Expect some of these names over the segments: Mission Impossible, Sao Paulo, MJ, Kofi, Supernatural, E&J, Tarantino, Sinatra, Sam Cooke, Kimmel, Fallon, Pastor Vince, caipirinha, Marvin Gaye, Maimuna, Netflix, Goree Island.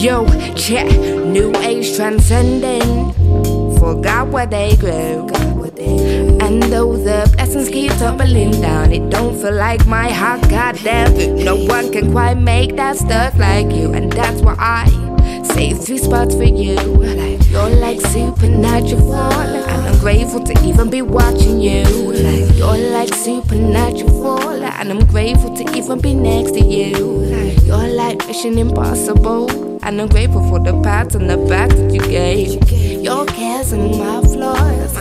Yo, yeah, new age transcending. Forgot what they grew. And though the blessings keep tumbling down, it don't feel like my heart, goddamn. No one can quite make that stuff like you. And that's why I save 3 spots for you. You're like supernatural. And I'm grateful to even be watching you. You're like supernatural. And I'm grateful to even be next to you. You're like Mission Impossible. And I'm grateful for the pats and the back that you gave. Your cares and my flaws.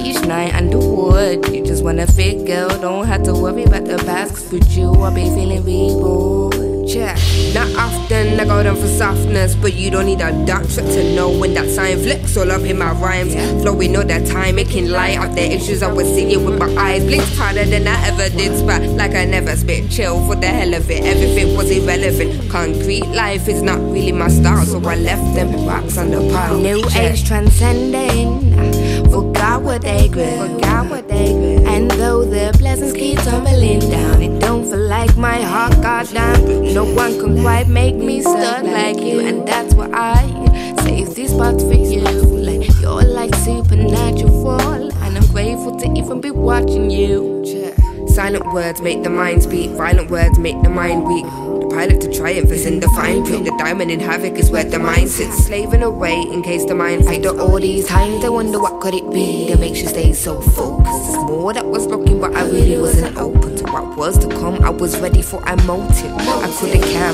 Each night underwood. You just wanna fit, girl. Don't have to worry about the past, 'cause with you I'll be feeling reborn. Yeah. Not often I go down for softness, but you don't need a doctor to know when that sign flicks all up in my rhymes. Flowing all that time, making light out the issues. I was seeing it with my eyes. Blinks harder than I ever did, spot like I never spit. Chill for the hell of it, everything was irrelevant. Concrete life is not really my style, so I left them rocks on the pile. New age transcending. Forgot what they grew. And though the blessings keep tumbling down, it don't feel like my heart got down. No one can quite make me stuck like you. And that's why I save these spots for you. You're like supernatural. And I'm grateful to even be watching you. Silent words make the mind speak. Violent words make the mind weak. Pilot to triumph is in the fine print. The diamond in havoc is where the mind sits, slaving away in case the mind fades. After all these times I wonder what could it be that makes you stay so focused. There's more that was looking, but I really wasn't open to what was to come. I was ready for a motive I couldn't care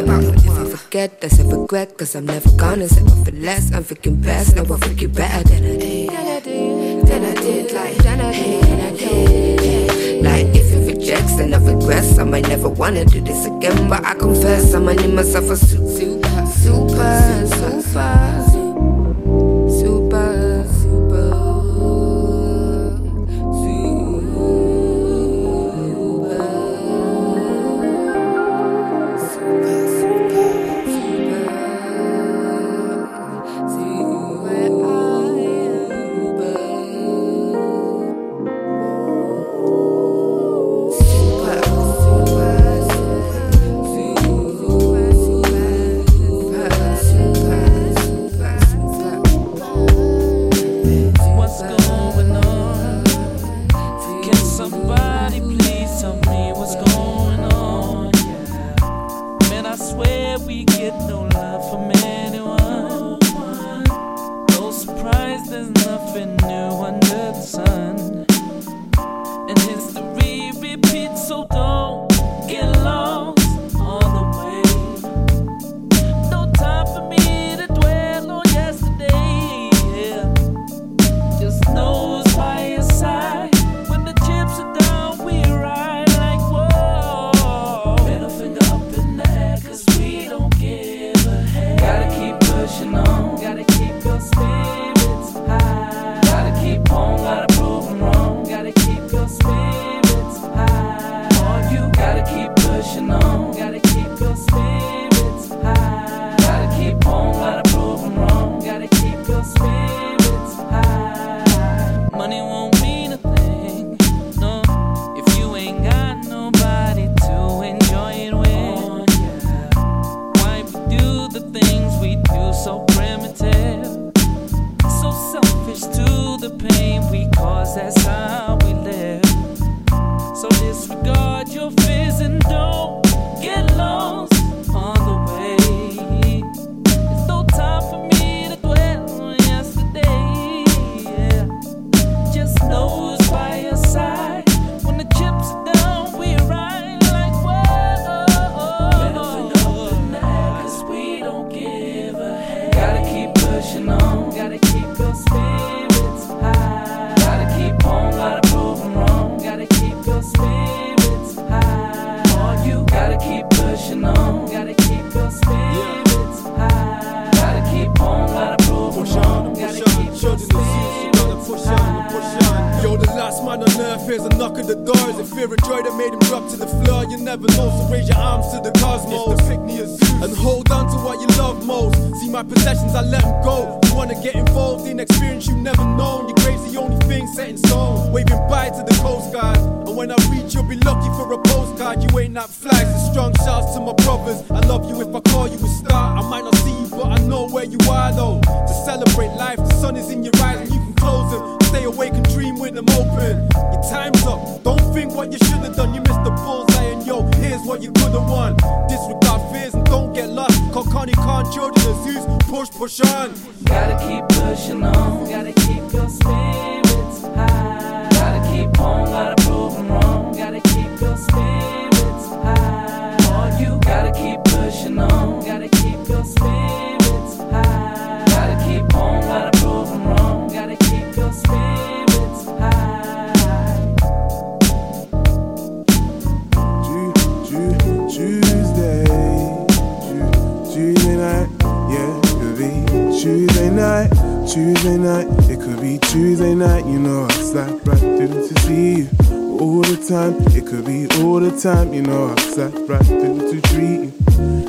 about. If I forget, that's a regret, 'cause I'm never gonna settle for less. I'm thinking best, now I think you better than I did. Like if it rejects, then I regress. I might never wanna do this again, but I confess I'ma need myself a When I reach, you'll be lucky for a postcard. You ain't that fly, so strong shouts to my brothers. I love you. If I call you a star, I might not see you, but I know where you are though. To celebrate life, the sun is in your eyes and you can close them. Stay awake and dream with them open. Your time's up, don't think what you should have done. You missed the bullseye and yo, here's what you could have won. Disregard fears and don't get lost. Call Connie, can't children as push on. Gotta keep pushing on. Gotta keep your spirits high. Gotta keep on, gotta prove them wrong. Gotta keep your spirits high. Or you gotta keep pushing on. Gotta keep your spirits high. Gotta keep on, gotta prove them wrong. Gotta keep your spirits high. Tuesday night, yeah. Tuesday night, it could be Tuesday night. You know I slide right through to see you all the time. It could be all the time. You know I slide right through to treat you.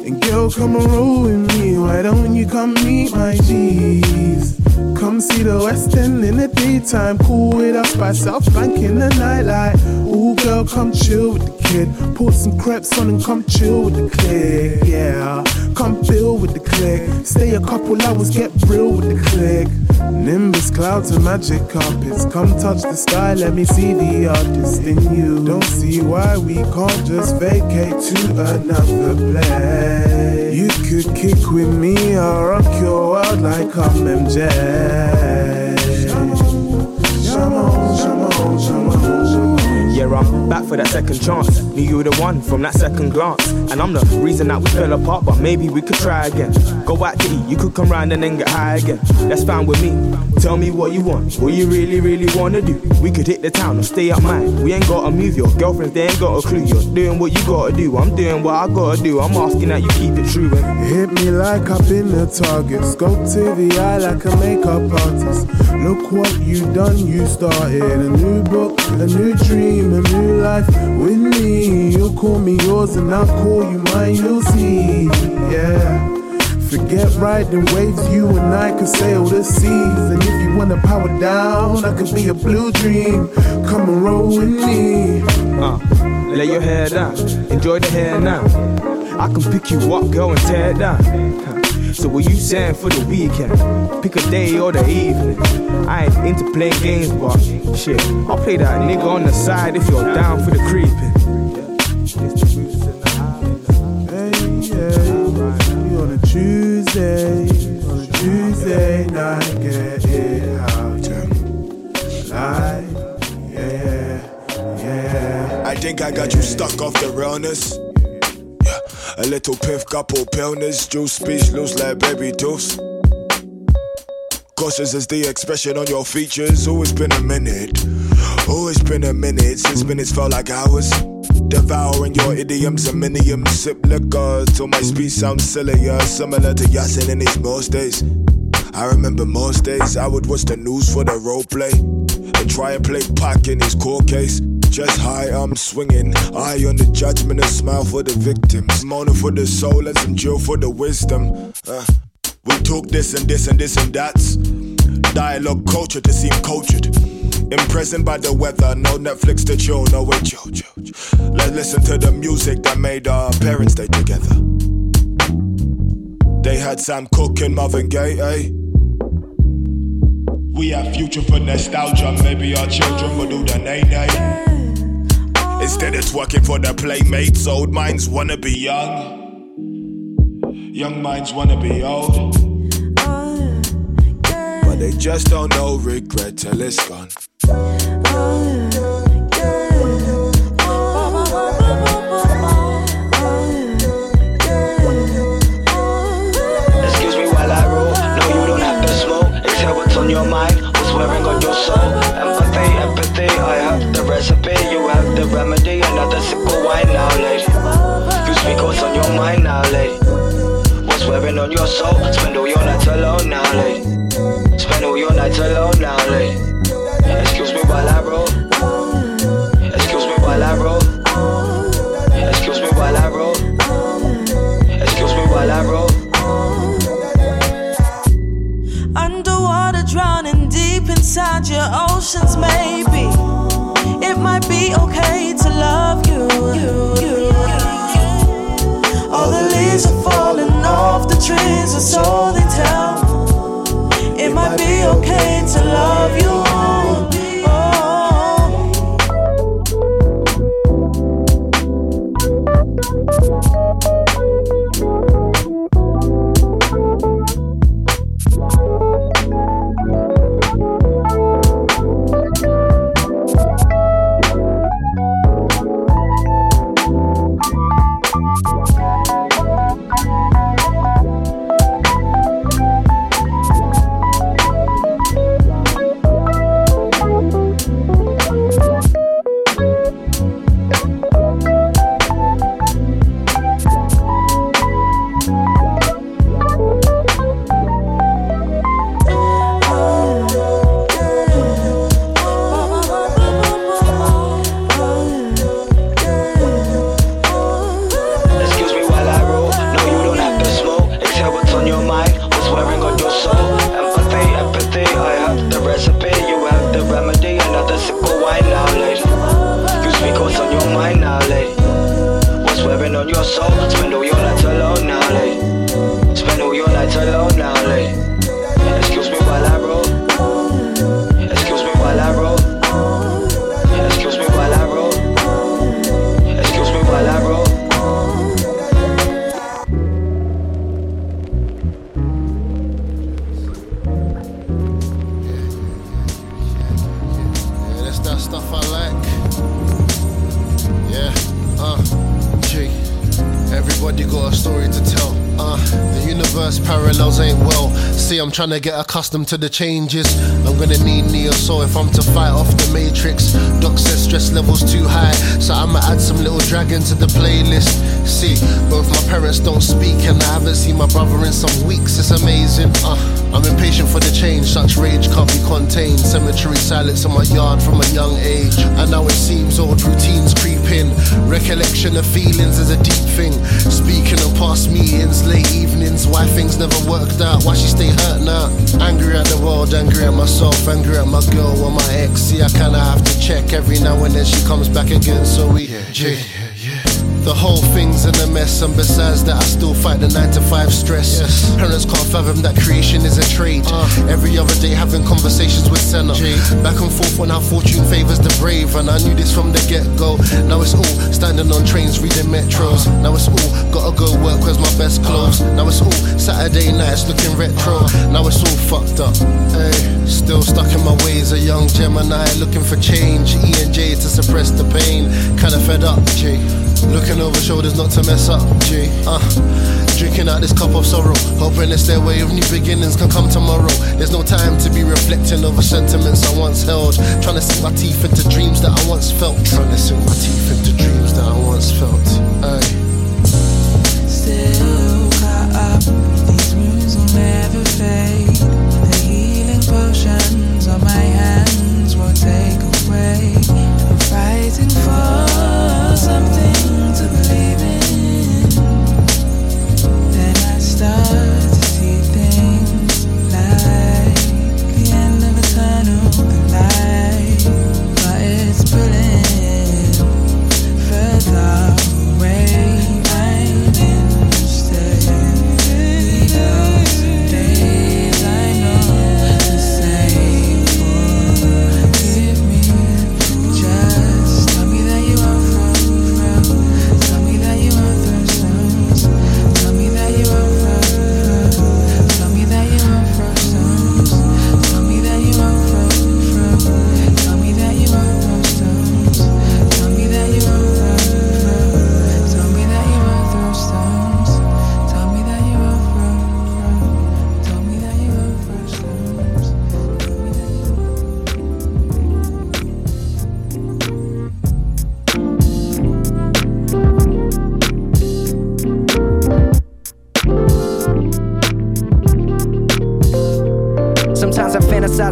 And girl, come and roll with me. Why don't you come meet my G's? Come see the West End in the daytime. Cool it up by South Bank in the nightlight. Ooh, girl, come chill with the kid. Put some crepes on and come chill with the clique. Yeah, come chill with the clique. Stay a couple hours, get real with the clique. Nimbus clouds and magic carpets. Come touch the sky, let me see the artist in you. Don't see why we can't just vacate to another place. You could kick with me, I'll rock your world like I'm MJ. Yeah, I'm back for that second chance. Knew you were the one from that second glance. And I'm the reason that we fell apart, but maybe we could try again. Go out to eat, you could come round and then get high again. That's fine with me. Tell me what you want, what you really, really wanna do. We could hit the town or stay up mine. We ain't gotta move, your girlfriends, they ain't got a clue. You're doing what you gotta do, I'm doing what I gotta do. I'm asking that you keep it true. Hit me like I've been a target. Scope to the eye like a makeup artist. Look what you done, you started a new book, a new dream, a new life with me. You'll call me yours and I'll call you mine, you'll see, yeah. Forget riding waves, you and I could sail the seas. And if you wanna power down, I could be a blue dream. Come and roll with me. Lay your hair down, enjoy the hair now. I can pick you up, girl, and tear it down. So what you saying for the weekend? Pick a day or the evening. I ain't into playing games, but shit, I'll play that nigga on the side if you're down for the creeping. Hey, you on a Tuesday night, get it out, yeah. I think I got you stuck off the realness. A little piff, couple pillness, juice, speechless like baby deuce. Cautious is the expression on your features. Oh, it's been a minute. Since minutes felt like hours. Devouring your idioms and miniums. Sip liquor till my speech sounds sillier. Similar to Yasin in his most days. I remember most days I would watch the news for the role play and try and play Pac in his court case. Just high, I'm swinging. Eye on the judgment, a smile for the victims. Moaning for the soul and some drill for the wisdom. We took this and that's dialogue culture to seem cultured. Imprisoned by the weather, no Netflix to chill, no way chill. Let's listen to the music that made our parents stay together. They had Sam Cooke and Marvin Gaye, eh? We have future for nostalgia. Maybe our children will do the nay-nay. Instead it's working for the playmates. Old minds wanna be young, young minds wanna be old, but they just don't know regret till it's gone. Excuse me while I roll. No, you don't have to smoke. It's how what's on your mind, what's wearing on your soul. Empathy, I have the recipe, you have the remedy. Another sip of wine now, lady. You speak what's on your mind now, lady. What's wearing on your soul? Spend all your nights alone now, lady. Excuse me while I roll. Underwater drowning deep inside your oceans, maybe it might be okay your soul. Spend all your life alone now, like. Spend all your life alone now, like. Excuse me while I roll. Excuse me while I roll. Excuse me while I roll. Excuse me while I roll. Yeah, that's that stuff I like. Yeah, gee, everybody got a story to tell. The universe parallels ain't well. See, I'm trying to get accustomed to the changes. I'm gonna need Neo-Soul if I'm to fight off the Matrix. Doc says stress levels too high, so I'ma add some little dragon to the playlist. See, both my parents don't speak, and I haven't seen my brother in some weeks. It's amazing. I'm impatient for the change. Such rage can't be contained. Cemetery silence in my yard from a young age, and now it seems old routines creep in. Recollection of feelings is a deep thing. Speaking of past meetings, late evenings, why things never worked out, why she stay hurt now. Angry at the world, angry at myself, angry at my girl or my ex. See, I kinda have to check every now and then she comes back again, so we The whole thing's in a mess, and besides that I still fight the 9-to-5 stress. Yes. Parents can't fathom that creation is a trade. Every other day having conversations with Senna. Back and forth on how fortune favours the brave, and I knew this from the get-go. Now it's all standing on trains, reading metros. Now it's all gotta go work, where's my best clothes. Now it's all Saturday nights looking retro. Now it's all fucked up. Still stuck in my ways, a young Gemini looking for change. E&J to suppress the pain, kinda fed up. Looking over shoulders not to mess up. Drinking out this cup of sorrow, hoping the stairway of new beginnings can come tomorrow. There's no time to be reflecting over sentiments I once held. Trying to sink my teeth into dreams that I once felt. Still caught up, these wounds will never fade. The healing potions on my hands won't take away. I'm fighting for something to believe in, then I start to see things like the end of a tunnel, the light, but it's pulling further away. I'm in the state, those days I know the same will give me. Just tell me that you are from.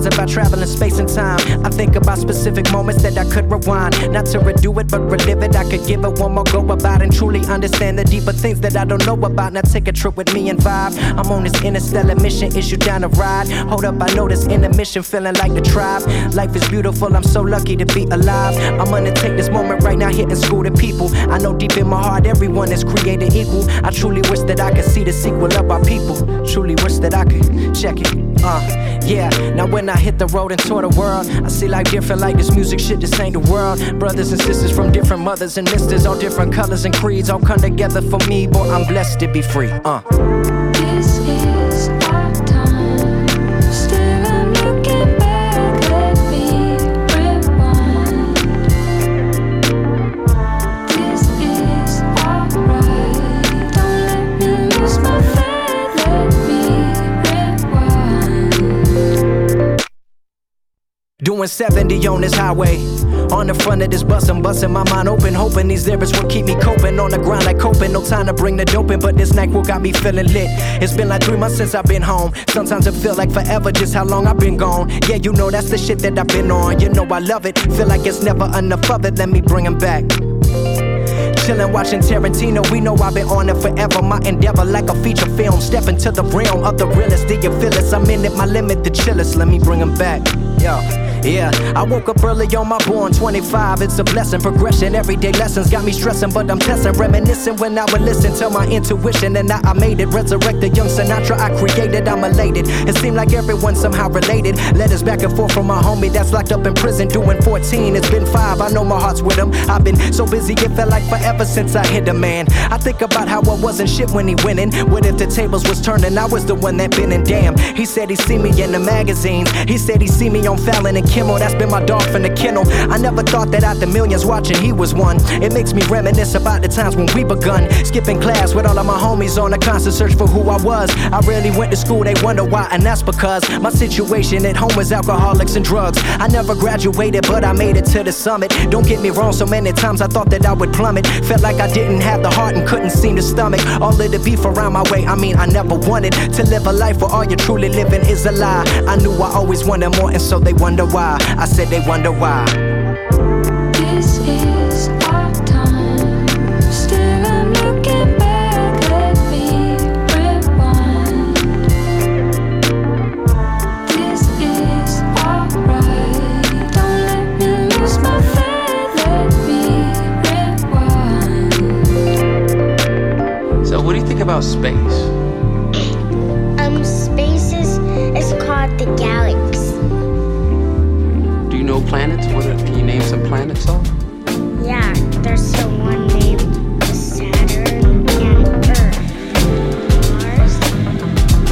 About traveling space and time, I think about specific moments that I could rewind. Not to redo it, but relive it. I could give it one more go about and truly understand the deeper things that I don't know about. Now take a trip with me and vibe. I'm on this interstellar mission, issue down the ride. Hold up, I know this intermission, feeling like the tribe. Life is beautiful, I'm so lucky to be alive. I'm gonna take this moment right now here and school the people. I know deep in my heart everyone is created equal. I truly wish that I could see the sequel of our people. Truly wish that I could check it. Yeah, now when I hit the road and tour the world, I see life different like this music shit, this ain't the world. Brothers and sisters from different mothers and misters, all different colors and creeds, all come together for me. Boy, I'm blessed to be free. This is our time. Still I'm looking back, let me rewind. This is our right. Don't let me lose my faith. Doing 70 on this highway, on the front of this bus, I'm busting my mind open, hoping these lyrics will keep me coping, on the grind like coping, no time to bring the dope in, but this night will got me feeling lit. It's been like 3 months since I've been home, sometimes it feel like forever just how long I've been gone. Yeah, you know that's the shit that I've been on, you know I love it, feel like it's never enough of it, let me bring them back. Chillin', watching Tarantino, we know I've been on it forever. My endeavor like a feature film, step into the realm of the realest. Do you feel it? I'm in it, my limit, the chillest. Let me bring him back, yo. Yeah, I woke up early on my born 25. It's a blessing. Progression, everyday lessons got me stressing, but I'm testing, reminiscing when I would listen to my intuition. And now I made it, resurrect the young Sinatra I created. I'm elated. It seemed like everyone somehow related. Letters back and forth from my homie that's locked up in prison doing 14. It's been 5. I know my heart's with him. I've been so busy it felt like forever since I hit the man. I think about how I wasn't shit when he winning. What if the tables was turning? I was the one that been in. Damn, he said he see me in the magazines. He said he see me on Fallon and Kimmel. That's been my dog from the kennel. I never thought that out the millions watching he was one. It makes me reminisce about the times when we begun. Skipping class with all of my homies on a constant search for who I was. I really went to school, they wonder why, and that's because my situation at home was alcoholics and drugs. I never graduated, but I made it to the summit. Don't get me wrong, so many times I thought that I would plummet. Felt like I didn't have the heart and couldn't seem to stomach all of the beef around my way. I mean, I never wanted to live a life where all you're truly living is a lie. I knew I always wanted more, and so they wonder why. I said they wonder why. This is our time. Still I'm looking back, let me rewind. This is alright. Don't let me lose my faith, let me rewind. So what do you think about space? The galaxy. Do you know planets? Can you name some planets off? Yeah, there's the one named Saturn and Earth, Mars, and the planet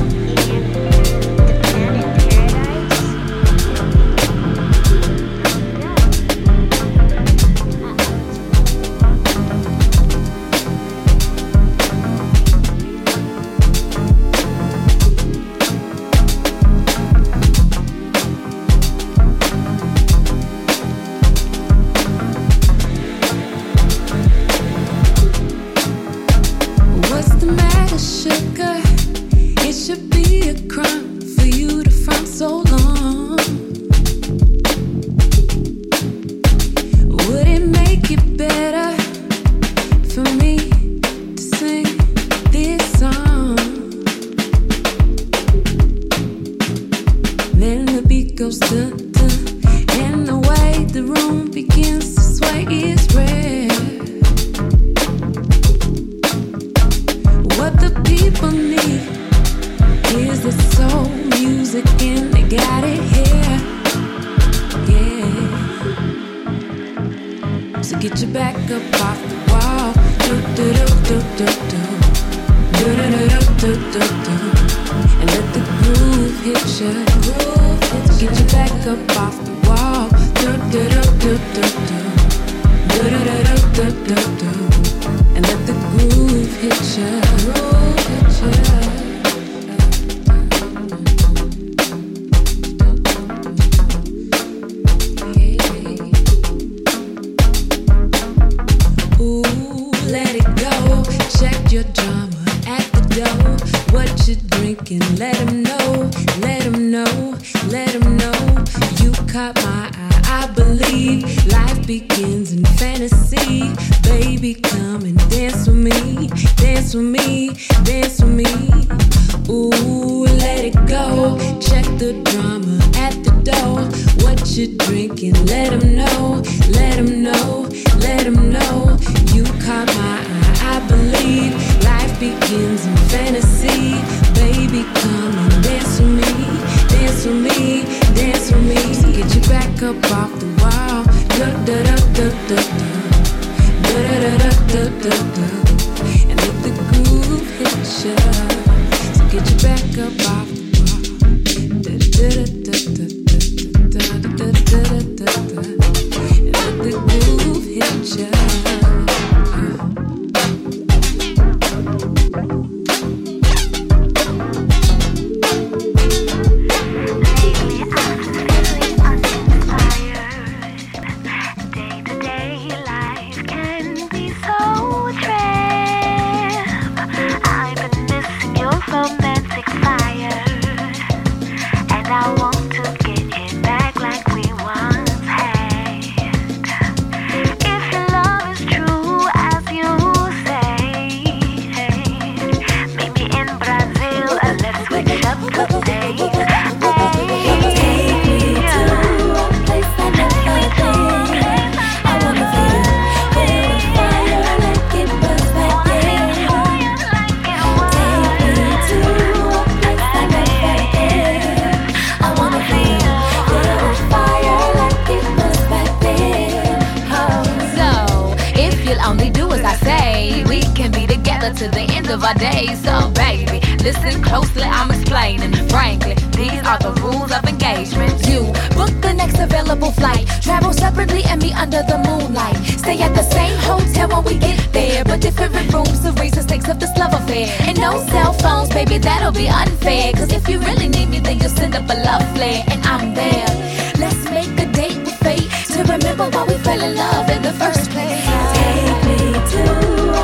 to the end of our days. So baby, listen closely, I'm explaining. Frankly, these are the rules of engagement. You book the next available flight, travel separately and meet under the moonlight. Stay at the same hotel when we get there, but different rooms, the reason stakes of this love affair. And no cell phones, baby, that'll be unfair. Cause if you really need me, then you'll send up a love flare. And I'm there. Let's make a date with fate to remember why we fell in love in the first place. Take me to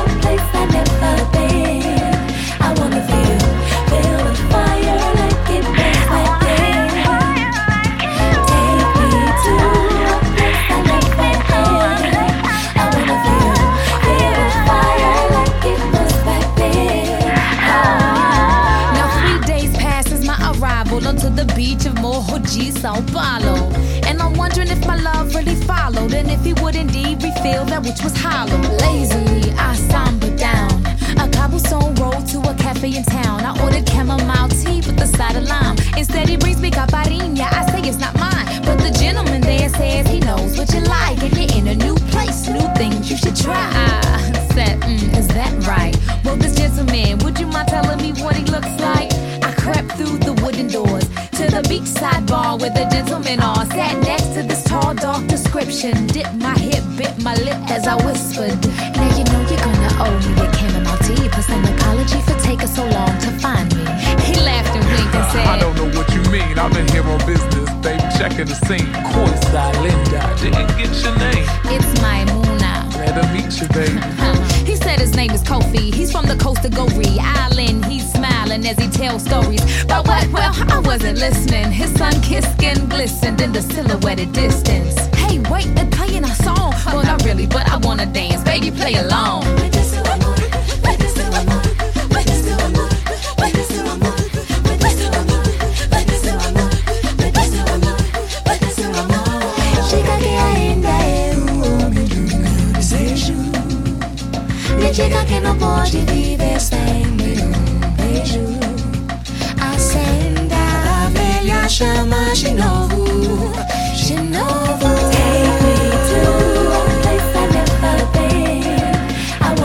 a place I've never been. I wanna feel the fire like it was right there. Take me to a place I've never been. I wanna feel the fire like it was right there. Oh. Now 3 days passes my arrival onto the beach of Mohoji, Sao Paulo. And I'm wondering if my love really followed, and if he would indeed refill that which was hollow. Lazily, I sombered down a cobblestone road to a cafe in town. I ordered chamomile tea with a side of lime. Instead he brings me caipirinha, I say it's not mine. But the gentleman there says he knows what you like, and you're in a new place, new things you should try. I said, is that right? Well, this gentleman, would you mind telling me what he looks like? I crept through the wooden doors to the beachside bar where the gentlemen are. Sat next to this tall, dark description. Dipped my hip, bit my lip as I whispered, now you know you're gonna owe me a chamomile tea, plus an apology for taking so long to find me. He laughed and winked and said, I don't know what you mean, I'm in here on business, baby, checking the scene. Course I, Linda, I didn't get your name. It's Maimuna. Glad to meet you, baby. He said his name is Kofi, he's from the coast of Goree Island. He's smiling as he tells stories. But what? Well, I wasn't listening. His sun-kissed skin glistened in the silhouette at distance. Hey, wait, they're playing our song. Well, not really, but I wanna dance. Baby, play along. Me diga que não pode viver sem meu beijo. Acenda a velha chama de novo, de novo. Take me to a place I've never been. I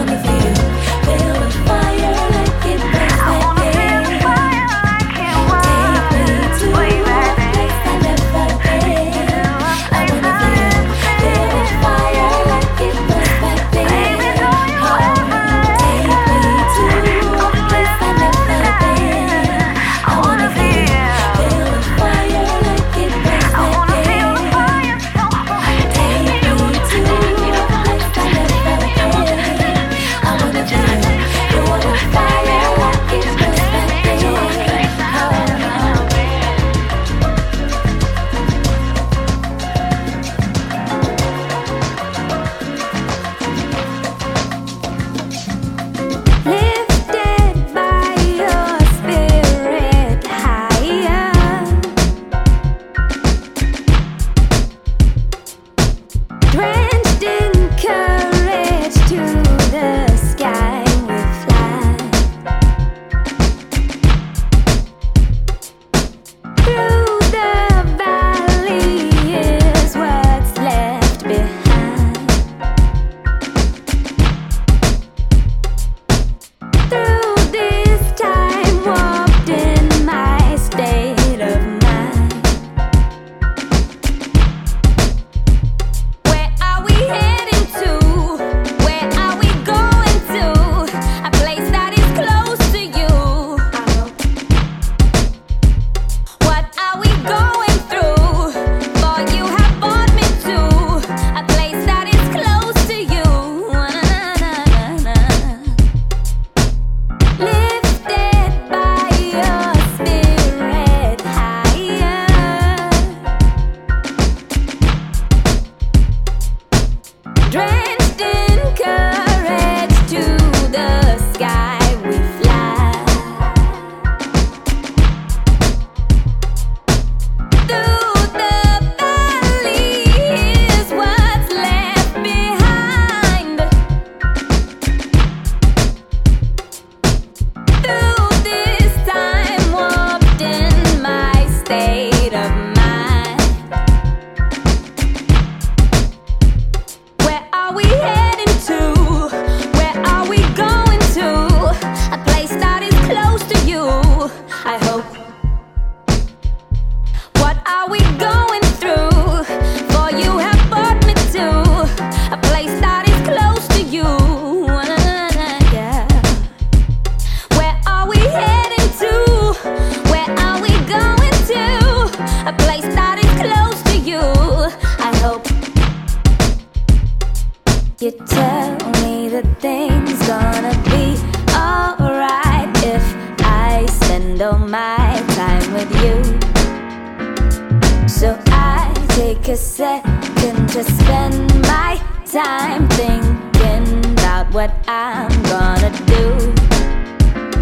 to spend my time thinking about what I'm gonna do.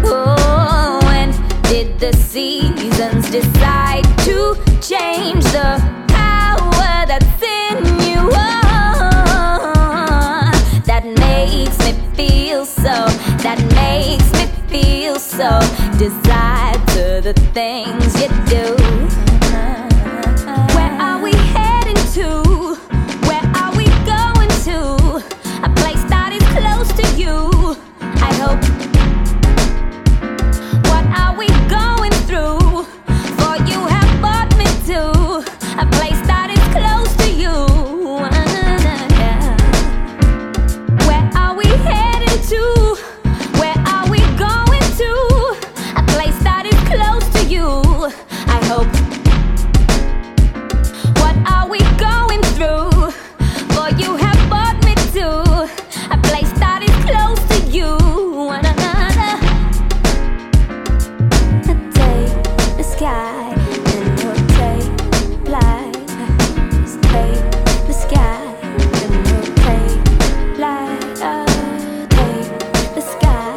Oh, when did the seasons decide to change the power that's in you? Oh, that makes me feel so, that makes me feel so desired to the things you do. Where are we heading to? Where are we going to? A place that is close to you, I hope. What are we going through? For you have brought me to a place that is close to you. Where are we heading to? Where are we going to? A place that is close to you, I hope. What are we going through? For you have brought me to a place that is close to you. Take the sky and we'll take light. Take the sky and we'll take light. Take the sky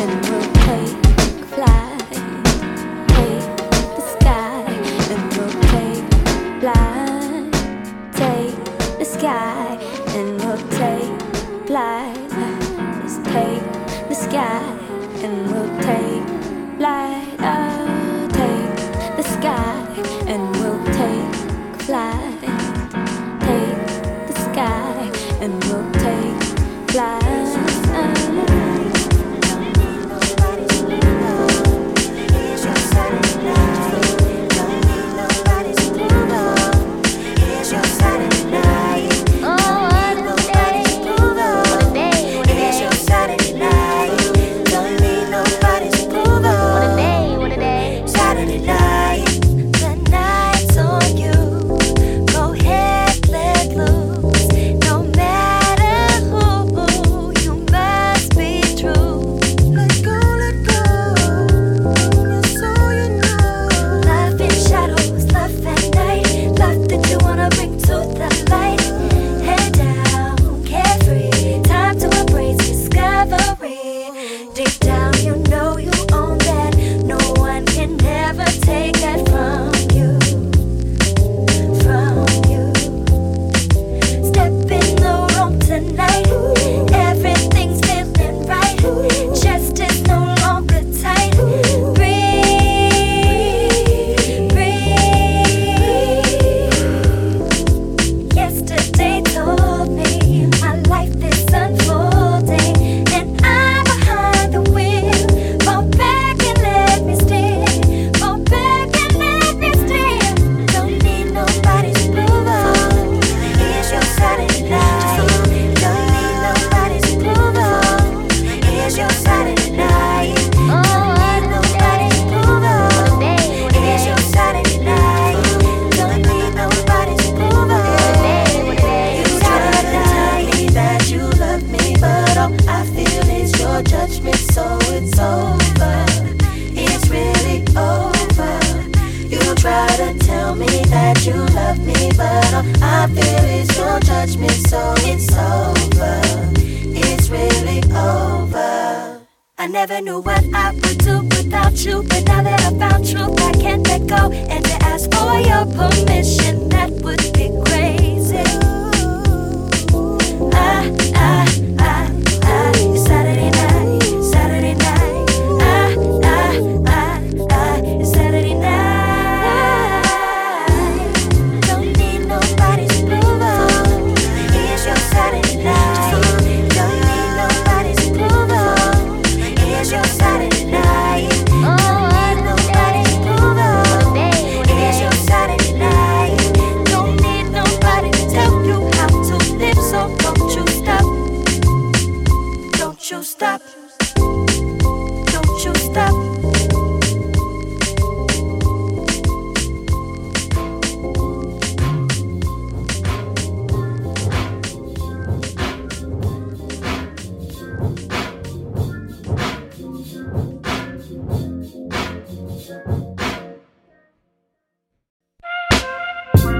and we'll take flight. Take the sky and we'll take light. Take the sky and we'll take light. Take the sky and we'll take light. Take the sky and we'll take flight. Take the sky and we'll take flight.